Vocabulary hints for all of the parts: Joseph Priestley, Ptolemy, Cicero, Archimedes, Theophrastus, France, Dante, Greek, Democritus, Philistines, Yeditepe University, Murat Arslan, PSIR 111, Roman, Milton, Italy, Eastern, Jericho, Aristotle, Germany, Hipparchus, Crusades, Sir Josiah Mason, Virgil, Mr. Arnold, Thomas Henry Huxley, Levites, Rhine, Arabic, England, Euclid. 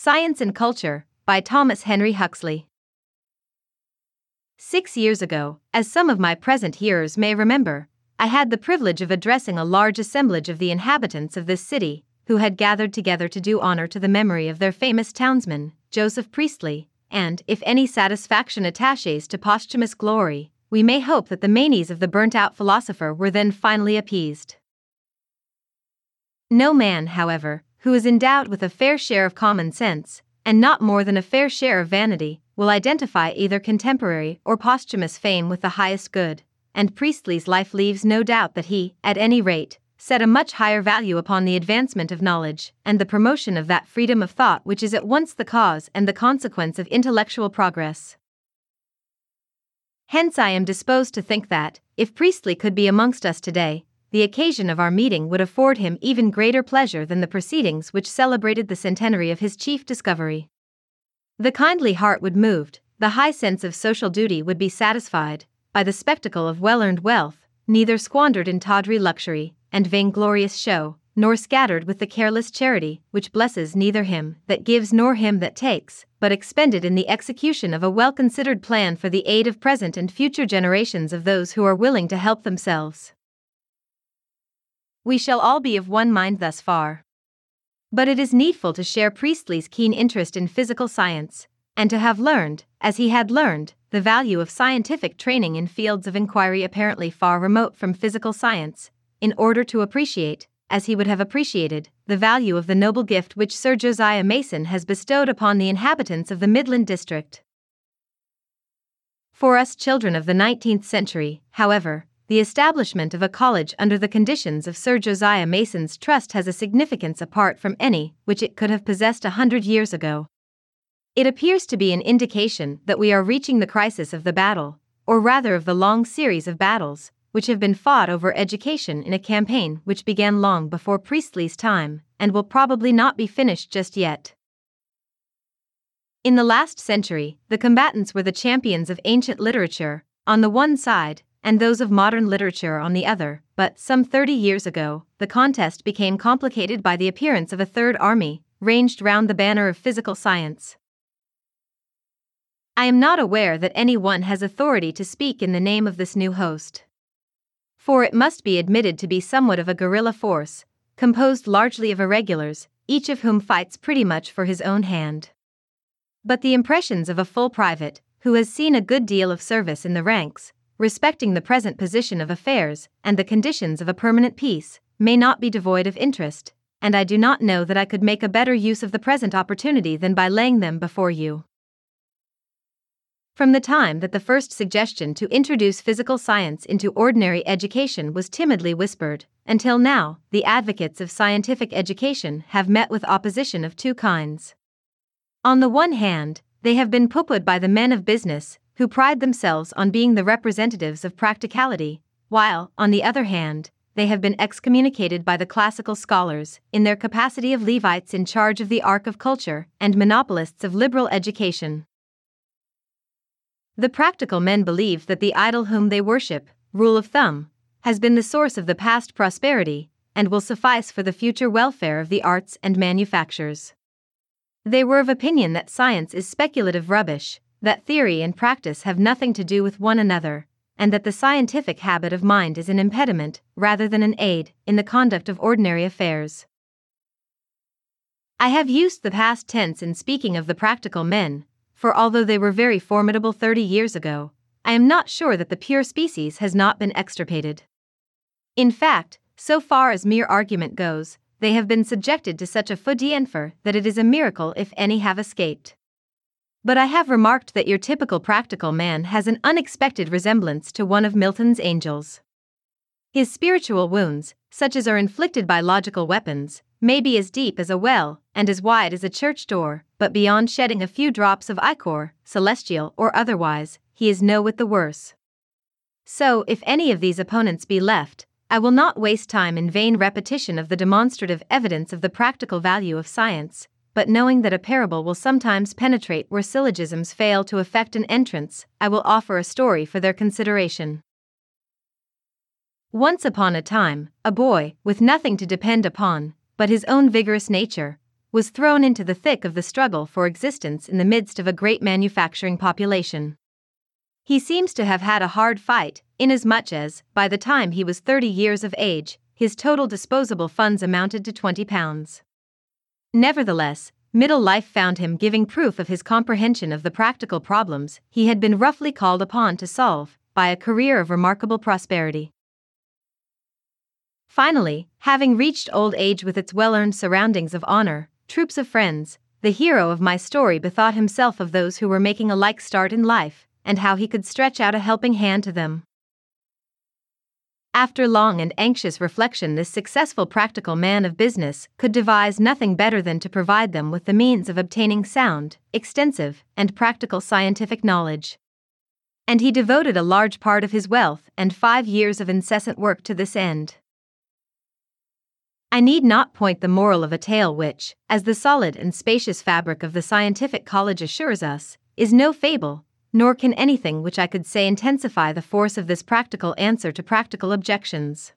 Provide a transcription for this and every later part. Science and Culture, by Thomas Henry Huxley. 6 years ago, as some of my present hearers may remember, I had the privilege of addressing a large assemblage of the inhabitants of this city, who had gathered together to do honor to the memory of their famous townsman, Joseph Priestley, and, if any satisfaction attaches to posthumous glory, we may hope that the manes of the burnt-out philosopher were then finally appeased. No man, however, who is endowed with a fair share of common sense, and not more than a fair share of vanity, will identify either contemporary or posthumous fame with the highest good, and Priestley's life leaves no doubt that he, at any rate, set a much higher value upon the advancement of knowledge and the promotion of that freedom of thought which is at once the cause and the consequence of intellectual progress. Hence I am disposed to think that, if Priestley could be amongst us today, the occasion of our meeting would afford him even greater pleasure than the proceedings which celebrated the centenary of his chief discovery. The kindly heart would be moved, the high sense of social duty would be satisfied, by the spectacle of well-earned wealth, neither squandered in tawdry luxury and vainglorious show, nor scattered with the careless charity which blesses neither him that gives nor him that takes, but expended in the execution of a well-considered plan for the aid of present and future generations of those who are willing to help themselves. We shall all be of one mind thus far. But it is needful to share Priestley's keen interest in physical science, and to have learned, as he had learned, the value of scientific training in fields of inquiry apparently far remote from physical science, in order to appreciate, as he would have appreciated, the value of the noble gift which Sir Josiah Mason has bestowed upon the inhabitants of the Midland District. For us children of the 19th century, however, the establishment of a college under the conditions of Sir Josiah Mason's trust has a significance apart from any which it could have possessed 100 years ago. It appears to be an indication that we are reaching the crisis of the battle, or rather of the long series of battles, which have been fought over education in a campaign which began long before Priestley's time and will probably not be finished just yet. In the last century, the combatants were the champions of ancient literature, on the one side, and those of modern literature on the other, but some 30 years ago, the contest became complicated by the appearance of a third army, ranged round the banner of physical science. I am not aware that any one has authority to speak in the name of this new host. For it must be admitted to be somewhat of a guerrilla force, composed largely of irregulars, each of whom fights pretty much for his own hand. But the impressions of a full private, who has seen a good deal of service in the ranks, respecting the present position of affairs and the conditions of a permanent peace, may not be devoid of interest, and I do not know that I could make a better use of the present opportunity than by laying them before you. From the time that the first suggestion to introduce physical science into ordinary education was timidly whispered, until now, the advocates of scientific education have met with opposition of two kinds. On the one hand, they have been poo-pooed by the men of business, who pride themselves on being the representatives of practicality, while, on the other hand, they have been excommunicated by the classical scholars in their capacity of Levites in charge of the ark of culture and monopolists of liberal education. The practical men believe that the idol whom they worship, rule of thumb, has been the source of the past prosperity and will suffice for the future welfare of the arts and manufactures. They were of opinion that science is speculative rubbish, that theory and practice have nothing to do with one another, and that the scientific habit of mind is an impediment, rather than an aid, in the conduct of ordinary affairs. I have used the past tense in speaking of the practical men, for although they were very formidable 30 years ago, I am not sure that the pure species has not been extirpated. In fact, so far as mere argument goes, they have been subjected to such a feu d'enfer that it is a miracle if any have escaped. But I have remarked that your typical practical man has an unexpected resemblance to one of Milton's angels. His spiritual wounds, such as are inflicted by logical weapons, may be as deep as a well and as wide as a church door, but beyond shedding a few drops of ichor, celestial or otherwise, he is no whit the worse. So if any of these opponents be left, I will not waste time in vain repetition of the demonstrative evidence of the practical value of science, but knowing that a parable will sometimes penetrate where syllogisms fail to effect an entrance, I will offer a story for their consideration. Once upon a time, a boy, with nothing to depend upon but his own vigorous nature, was thrown into the thick of the struggle for existence in the midst of a great manufacturing population. He seems to have had a hard fight, inasmuch as, by the time he was 30 years of age, his total disposable funds amounted to £20. Nevertheless, middle life found him giving proof of his comprehension of the practical problems he had been roughly called upon to solve, by a career of remarkable prosperity. Finally, having reached old age with its well-earned surroundings of honor, troops of friends, the hero of my story bethought himself of those who were making a like start in life, and how he could stretch out a helping hand to them. After long and anxious reflection, this successful practical man of business could devise nothing better than to provide them with the means of obtaining sound, extensive, and practical scientific knowledge. And he devoted a large part of his wealth and 5 years of incessant work to this end. I need not point the moral of a tale which, as the solid and spacious fabric of the scientific college assures us, is no fable, nor can anything which I could say intensify the force of this practical answer to practical objections.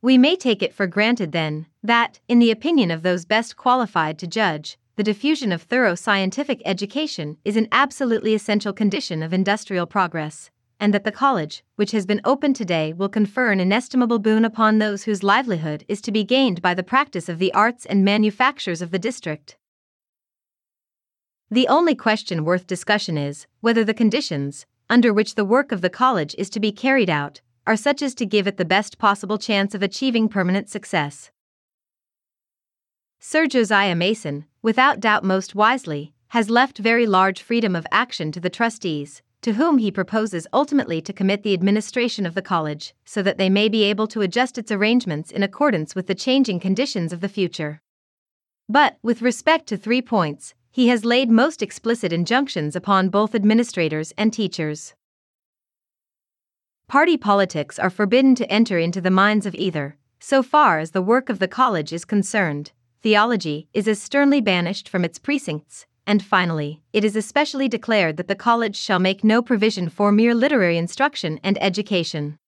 We may take it for granted, then, that, in the opinion of those best qualified to judge, the diffusion of thorough scientific education is an absolutely essential condition of industrial progress, and that the college, which has been opened today, will confer an inestimable boon upon those whose livelihood is to be gained by the practice of the arts and manufactures of the district. The only question worth discussion is, whether the conditions, under which the work of the college is to be carried out, are such as to give it the best possible chance of achieving permanent success. Sir Josiah Mason, without doubt most wisely, has left very large freedom of action to the trustees, to whom he proposes ultimately to commit the administration of the college, so that they may be able to adjust its arrangements in accordance with the changing conditions of the future. But, with respect to 3 points, he has laid most explicit injunctions upon both administrators and teachers. Party politics are forbidden to enter into the minds of either, so far as the work of the college is concerned, theology is as sternly banished from its precincts, and finally, it is especially declared that the college shall make no provision for mere literary instruction and education.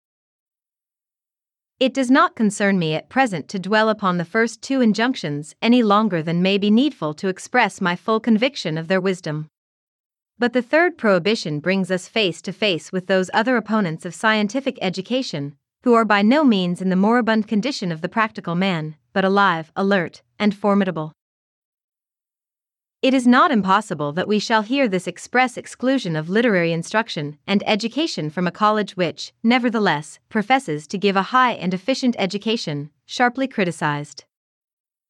It does not concern me at present to dwell upon the first 2 injunctions any longer than may be needful to express my full conviction of their wisdom. But the third prohibition brings us face to face with those other opponents of scientific education, who are by no means in the moribund condition of the practical man, but alive, alert, and formidable. It is not impossible that we shall hear this express exclusion of literary instruction and education from a college which, nevertheless, professes to give a high and efficient education, sharply criticized.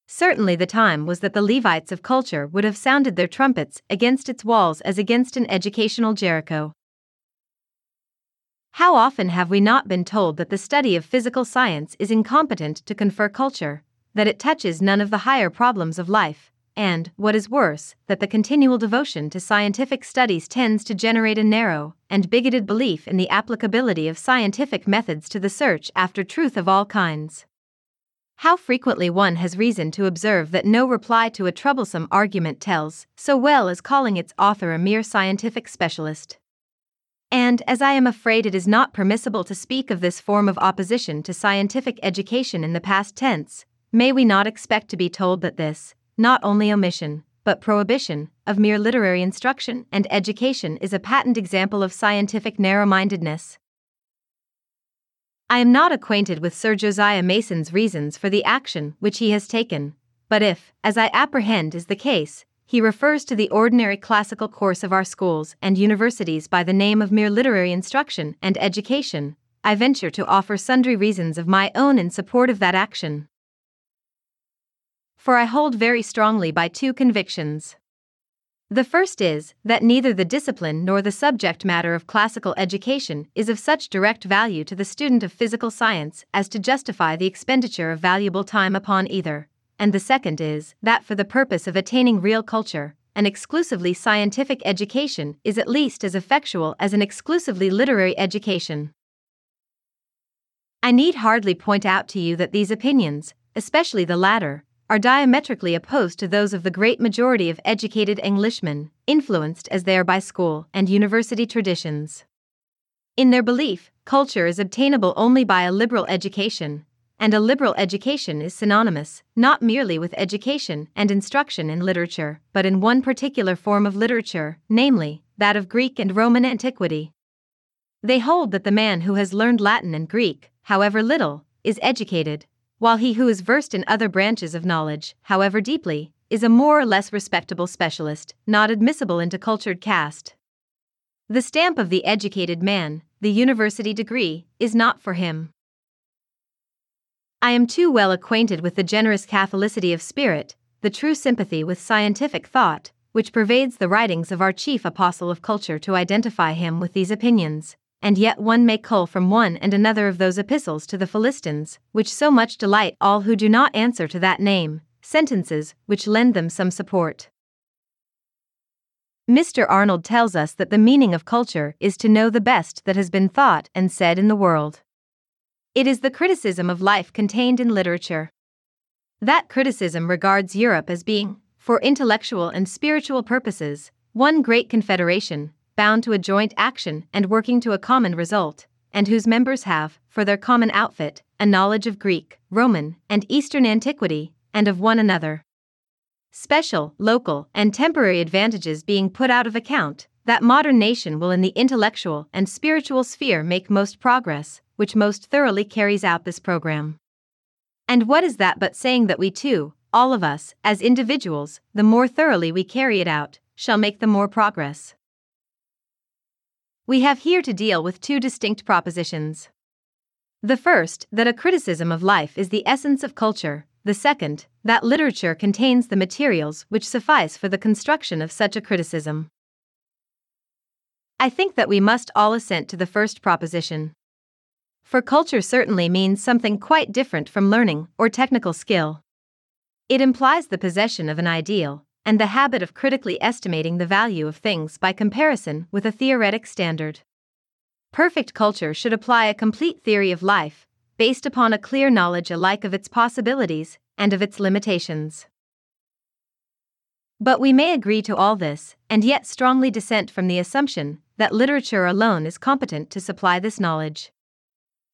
Certainly the time was that the Levites of culture would have sounded their trumpets against its walls as against an educational Jericho. How often have we not been told that the study of physical science is incompetent to confer culture, that it touches none of the higher problems of life, and, what is worse, that the continual devotion to scientific studies tends to generate a narrow and bigoted belief in the applicability of scientific methods to the search after truth of all kinds. How frequently one has reason to observe that no reply to a troublesome argument tells so well as calling its author a mere scientific specialist. And, as I am afraid it is not permissible to speak of this form of opposition to scientific education in the past tense, may we not expect to be told that this, not only omission, but prohibition, of mere literary instruction and education is a patent example of scientific narrow-mindedness? I am not acquainted with Sir Josiah Mason's reasons for the action which he has taken, but if, as I apprehend is the case, he refers to the ordinary classical course of our schools and universities by the name of mere literary instruction and education, I venture to offer sundry reasons of my own in support of that action. For I hold very strongly by 2 convictions. The first is, that neither the discipline nor the subject matter of classical education is of such direct value to the student of physical science as to justify the expenditure of valuable time upon either, and the second is, that for the purpose of attaining real culture, an exclusively scientific education is at least as effectual as an exclusively literary education. I need hardly point out to you that these opinions, especially the latter, are diametrically opposed to those of the great majority of educated Englishmen, influenced as they are by school and university traditions. In their belief, culture is obtainable only by a liberal education, and a liberal education is synonymous, not merely with education and instruction in literature, but in one particular form of literature, namely, that of Greek and Roman antiquity. They hold that the man who has learned Latin and Greek, however little, is educated, while he who is versed in other branches of knowledge, however deeply, is a more or less respectable specialist, not admissible into cultured caste. The stamp of the educated man, the university degree, is not for him. I am too well acquainted with the generous Catholicity of spirit, the true sympathy with scientific thought, which pervades the writings of our chief apostle of culture to identify him with these opinions, and yet one may cull from one and another of those epistles to the Philistines, which so much delight all who do not answer to that name, sentences which lend them some support. Mr. Arnold tells us that the meaning of culture is to know the best that has been thought and said in the world. It is the criticism of life contained in literature. That criticism regards Europe as being, for intellectual and spiritual purposes, one great confederation, bound to a joint action and working to a common result, and whose members have, for their common outfit, a knowledge of Greek, Roman, and Eastern antiquity, and of one another. Special, local, and temporary advantages being put out of account, that modern nation will in the intellectual and spiritual sphere make most progress, which most thoroughly carries out this program. And what is that but saying that we too, all of us, as individuals, the more thoroughly we carry it out, shall make the more progress. We have here to deal with two distinct propositions. The first, that a criticism of life is the essence of culture. The second, that literature contains the materials which suffice for the construction of such a criticism. I think that we must all assent to the first proposition. For culture certainly means something quite different from learning or technical skill. It implies the possession of an ideal, and the habit of critically estimating the value of things by comparison with a theoretic standard. Perfect culture should apply a complete theory of life, based upon a clear knowledge alike of its possibilities and of its limitations. But we may agree to all this, and yet strongly dissent from the assumption that literature alone is competent to supply this knowledge.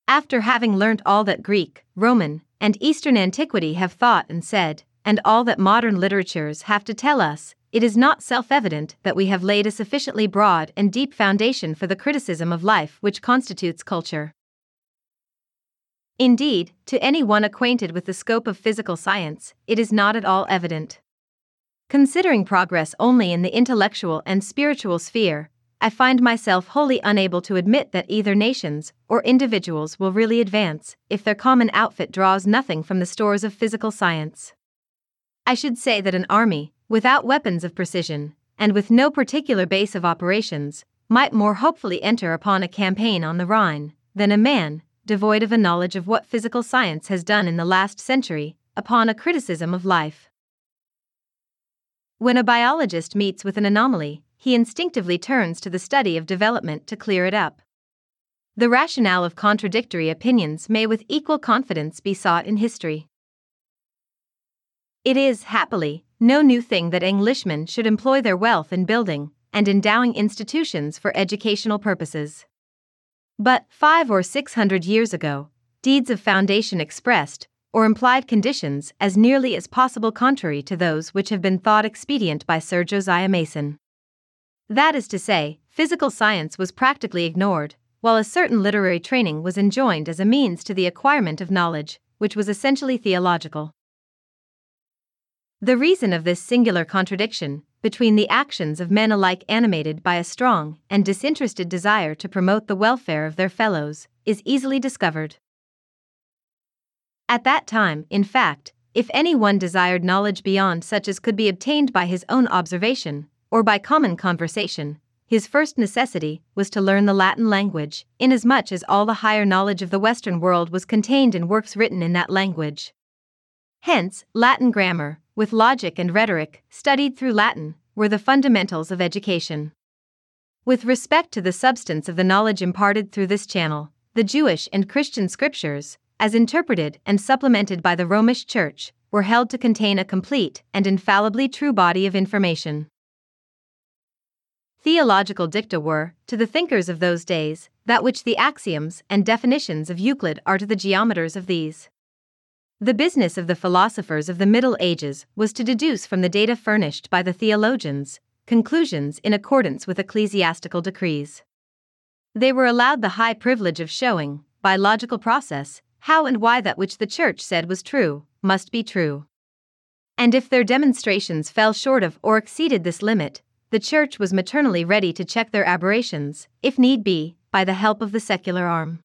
After having learnt all that Greek, Roman, and Eastern antiquity have thought and said, and all that modern literatures have to tell us, it is not self-evident that we have laid a sufficiently broad and deep foundation for the criticism of life which constitutes culture. Indeed, to anyone acquainted with the scope of physical science, it is not at all evident. Considering progress only in the intellectual and spiritual sphere, I find myself wholly unable to admit that either nations or individuals will really advance if their common outfit draws nothing from the stores of physical science. I should say that an army, without weapons of precision, and with no particular base of operations, might more hopefully enter upon a campaign on the Rhine than a man, devoid of a knowledge of what physical science has done in the last century, upon a criticism of life. When a biologist meets with an anomaly, he instinctively turns to the study of development to clear it up. The rationale of contradictory opinions may with equal confidence be sought in history. It is, happily, no new thing that Englishmen should employ their wealth in building and endowing institutions for educational purposes. But, 500 or 600 years ago, deeds of foundation expressed, or implied conditions as nearly as possible contrary to those which have been thought expedient by Sir Josiah Mason. That is to say, physical science was practically ignored, while a certain literary training was enjoined as a means to the acquirement of knowledge, which was essentially theological. The reason of this singular contradiction between the actions of men alike animated by a strong and disinterested desire to promote the welfare of their fellows, is easily discovered. At that time, in fact, if any one desired knowledge beyond such as could be obtained by his own observation, or by common conversation, his first necessity was to learn the Latin language, inasmuch as all the higher knowledge of the Western world was contained in works written in that language. Hence, Latin grammar, with logic and rhetoric, studied through Latin, were the fundamentals of education. With respect to the substance of the knowledge imparted through this channel, the Jewish and Christian scriptures, as interpreted and supplemented by the Romish Church, were held to contain a complete and infallibly true body of information. Theological dicta were, to the thinkers of those days, that which the axioms and definitions of Euclid are to the geometers of these. The business of the philosophers of the Middle Ages was to deduce from the data furnished by the theologians conclusions in accordance with ecclesiastical decrees. They were allowed the high privilege of showing, by logical process, how and why that which the Church said was true must be true. And if their demonstrations fell short of or exceeded this limit, the Church was maternally ready to check their aberrations, if need be, by the help of the secular arm.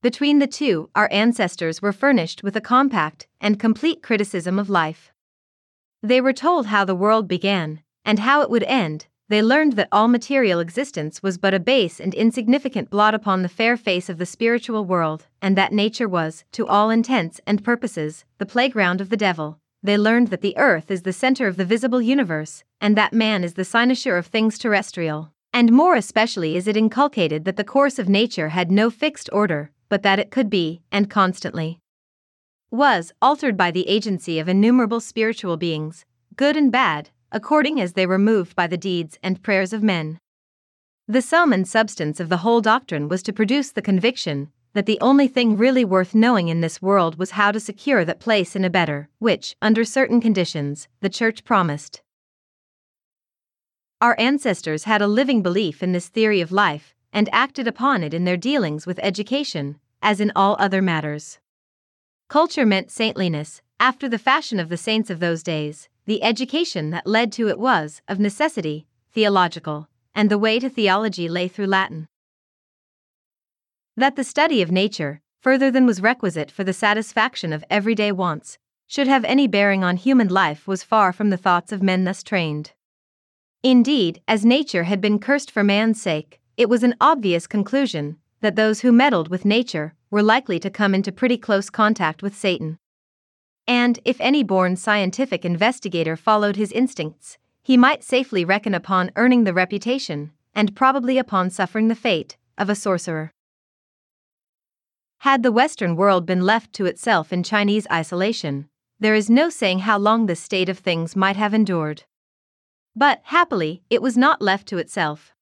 Between the two, our ancestors were furnished with a compact and complete criticism of life. They were told how the world began, and how it would end. They learned that all material existence was but a base and insignificant blot upon the fair face of the spiritual world, and that nature was, to all intents and purposes, the playground of the devil. They learned that the earth is the center of the visible universe, and that man is the cynosure of things terrestrial. And more especially is it inculcated that the course of nature had no fixed order, but that it could be, and constantly was, altered by the agency of innumerable spiritual beings, good and bad, according as they were moved by the deeds and prayers of men. The sum and substance of the whole doctrine was to produce the conviction that the only thing really worth knowing in this world was how to secure that place in a better, which, under certain conditions, the Church promised. Our ancestors had a living belief in this theory of life, and acted upon it in their dealings with education, as in all other matters. Culture meant saintliness, after the fashion of the saints of those days. The education that led to it was, of necessity, theological, and the way to theology lay through Latin. That the study of nature, further than was requisite for the satisfaction of everyday wants, should have any bearing on human life was far from the thoughts of men thus trained. Indeed, as nature had been cursed for man's sake, it was an obvious conclusion that those who meddled with nature were likely to come into pretty close contact with Satan. And, if any born scientific investigator followed his instincts, he might safely reckon upon earning the reputation, and probably upon suffering the fate, of a sorcerer. Had the Western world been left to itself in Chinese isolation, there is no saying how long this state of things might have endured. But, happily, it was not left to itself.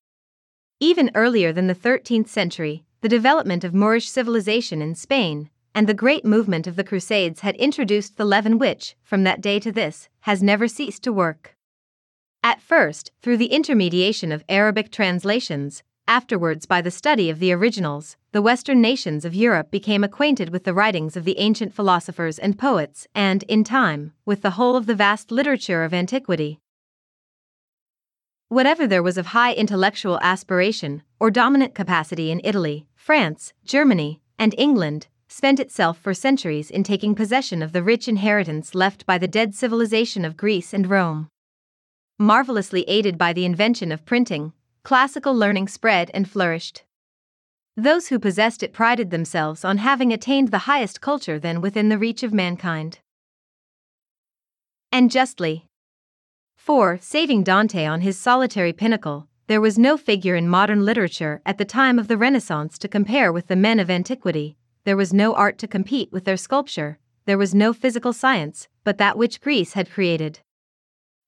Even earlier than the 13th century, the development of Moorish civilization in Spain and the great movement of the Crusades had introduced the leaven which, from that day to this, has never ceased to work. At first, through the intermediation of Arabic translations, afterwards by the study of the originals, the Western nations of Europe became acquainted with the writings of the ancient philosophers and poets and, in time, with the whole of the vast literature of antiquity. Whatever there was of high intellectual aspiration or dominant capacity in Italy, France, Germany, and England, spent itself for centuries in taking possession of the rich inheritance left by the dead civilization of Greece and Rome. Marvelously aided by the invention of printing, classical learning spread and flourished. Those who possessed it prided themselves on having attained the highest culture then within the reach of mankind. And justly. For, saving Dante on his solitary pinnacle, there was no figure in modern literature at the time of the Renaissance to compare with the men of antiquity. There was no art to compete with their sculpture, there was no physical science but that which Greece had created.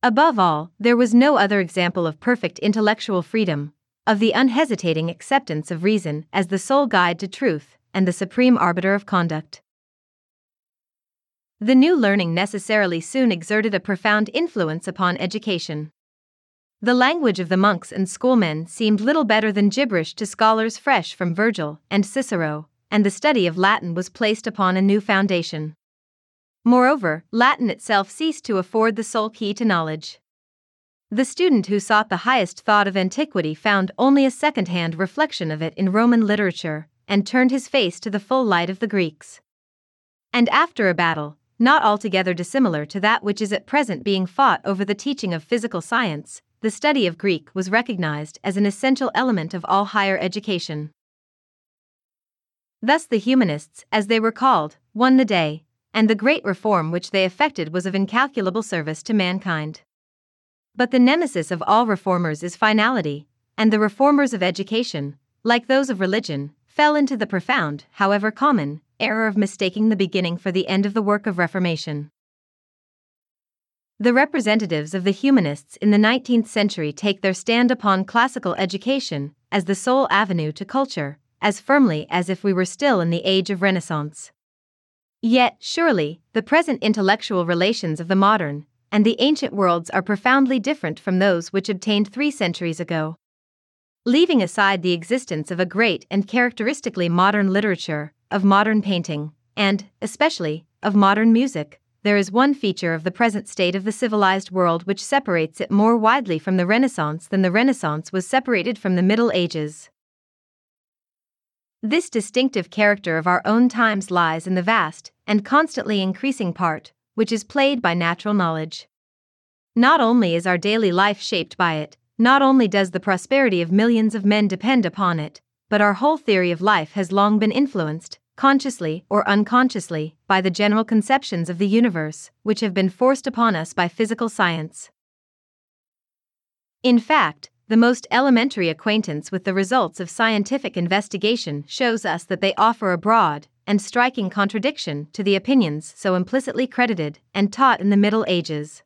Above all, there was no other example of perfect intellectual freedom, of the unhesitating acceptance of reason as the sole guide to truth and the supreme arbiter of conduct. The new learning necessarily soon exerted a profound influence upon education. The language of the monks and schoolmen seemed little better than gibberish to scholars fresh from Virgil and Cicero, and the study of Latin was placed upon a new foundation. Moreover, Latin itself ceased to afford the sole key to knowledge. The student who sought the highest thought of antiquity found only a second-hand reflection of it in Roman literature, and turned his face to the full light of the Greeks. And after a battle, not altogether dissimilar to that which is at present being fought over the teaching of physical science, the study of Greek was recognized as an essential element of all higher education. Thus the humanists, as they were called, won the day, and the great reform which they effected was of incalculable service to mankind. But the nemesis of all reformers is finality, and the reformers of education, like those of religion, fell into the profound, however common, error of mistaking the beginning for the end of the work of reformation. The representatives of the humanists in the 19th century take their stand upon classical education as the sole avenue to culture, as firmly as if we were still in the age of Renaissance. Yet, surely, the present intellectual relations of the modern and the ancient worlds are profoundly different from those which obtained 3 centuries ago. Leaving aside the existence of a great and characteristically modern literature, of modern painting, and, especially, of modern music, there is one feature of the present state of the civilized world which separates it more widely from the Renaissance than the Renaissance was separated from the Middle Ages. This distinctive character of our own times lies in the vast and constantly increasing part which is played by natural knowledge. Not only is our daily life shaped by it, not only does the prosperity of millions of men depend upon it, but our whole theory of life has long been influenced, consciously or unconsciously, by the general conceptions of the universe, which have been forced upon us by physical science. In fact, the most elementary acquaintance with the results of scientific investigation shows us that they offer a broad and striking contradiction to the opinions so implicitly credited and taught in the Middle Ages.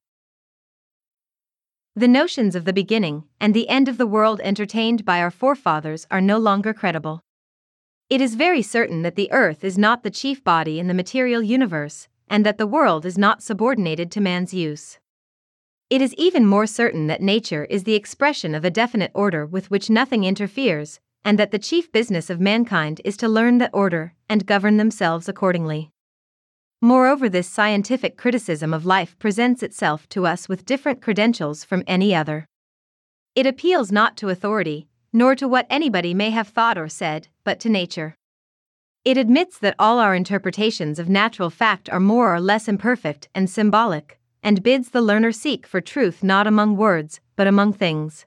The notions of the beginning and the end of the world entertained by our forefathers are no longer credible. It is very certain that the earth is not the chief body in the material universe, and that the world is not subordinated to man's use. It is even more certain that nature is the expression of a definite order with which nothing interferes, and that the chief business of mankind is to learn that order and govern themselves accordingly. Moreover, this scientific criticism of life presents itself to us with different credentials from any other. It appeals not to authority, nor to what anybody may have thought or said, but to nature. It admits that all our interpretations of natural fact are more or less imperfect and symbolic, and bids the learner seek for truth not among words, but among things.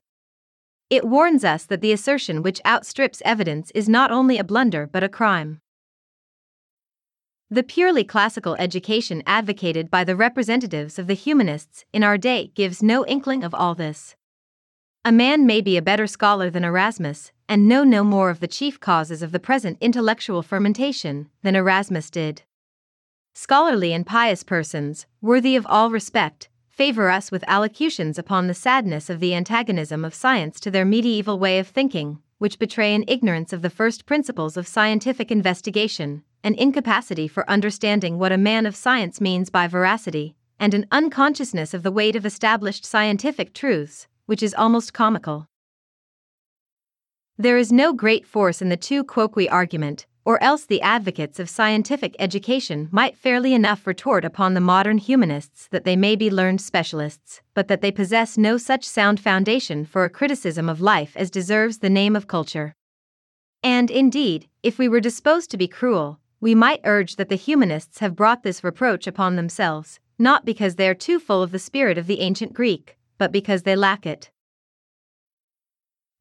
It warns us that the assertion which outstrips evidence is not only a blunder but a crime. The purely classical education advocated by the representatives of the humanists in our day gives no inkling of all this. A man may be a better scholar than Erasmus, and know no more of the chief causes of the present intellectual fermentation than Erasmus did. Scholarly and pious persons, worthy of all respect, favor us with allocutions upon the sadness of the antagonism of science to their medieval way of thinking, which betray an ignorance of the first principles of scientific investigation, an incapacity for understanding what a man of science means by veracity, and an unconsciousness of the weight of established scientific truths, which is almost comical. There is no great force in the tu quoque argument, or else the advocates of scientific education might fairly enough retort upon the modern humanists that they may be learned specialists, but that they possess no such sound foundation for a criticism of life as deserves the name of culture. And indeed, if we were disposed to be cruel, we might urge that the humanists have brought this reproach upon themselves, not because they are too full of the spirit of the ancient Greek, but because they lack it.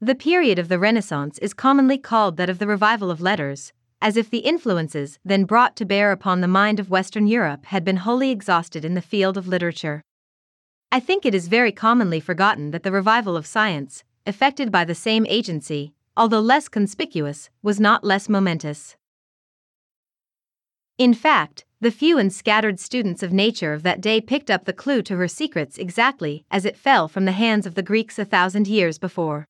The period of the Renaissance is commonly called that of the revival of letters, as if the influences then brought to bear upon the mind of Western Europe had been wholly exhausted in the field of literature. I think it is very commonly forgotten that the revival of science, effected by the same agency, although less conspicuous, was not less momentous. In fact, the few and scattered students of nature of that day picked up the clue to her secrets exactly as it fell from the hands of the Greeks 1,000 years before.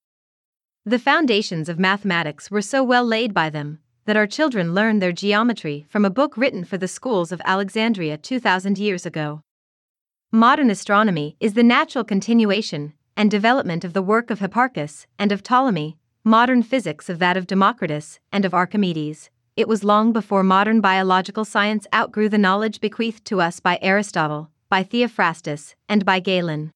The foundations of mathematics were so well laid by them that our children learn their geometry from a book written for the schools of Alexandria 2,000 years ago. Modern astronomy is the natural continuation and development of the work of Hipparchus and of Ptolemy, modern physics of that of Democritus and of Archimedes. It was long before modern biological science outgrew the knowledge bequeathed to us by Aristotle, by Theophrastus, and by Galen.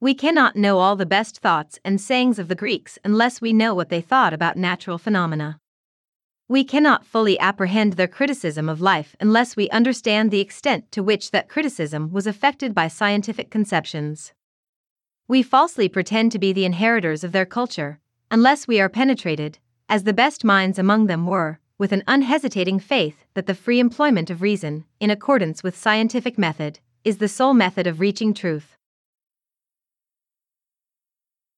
We cannot know all the best thoughts and sayings of the Greeks unless we know what they thought about natural phenomena. We cannot fully apprehend their criticism of life unless we understand the extent to which that criticism was affected by scientific conceptions. We falsely pretend to be the inheritors of their culture, unless we are penetrated, as the best minds among them were, with an unhesitating faith that the free employment of reason, in accordance with scientific method, is the sole method of reaching truth.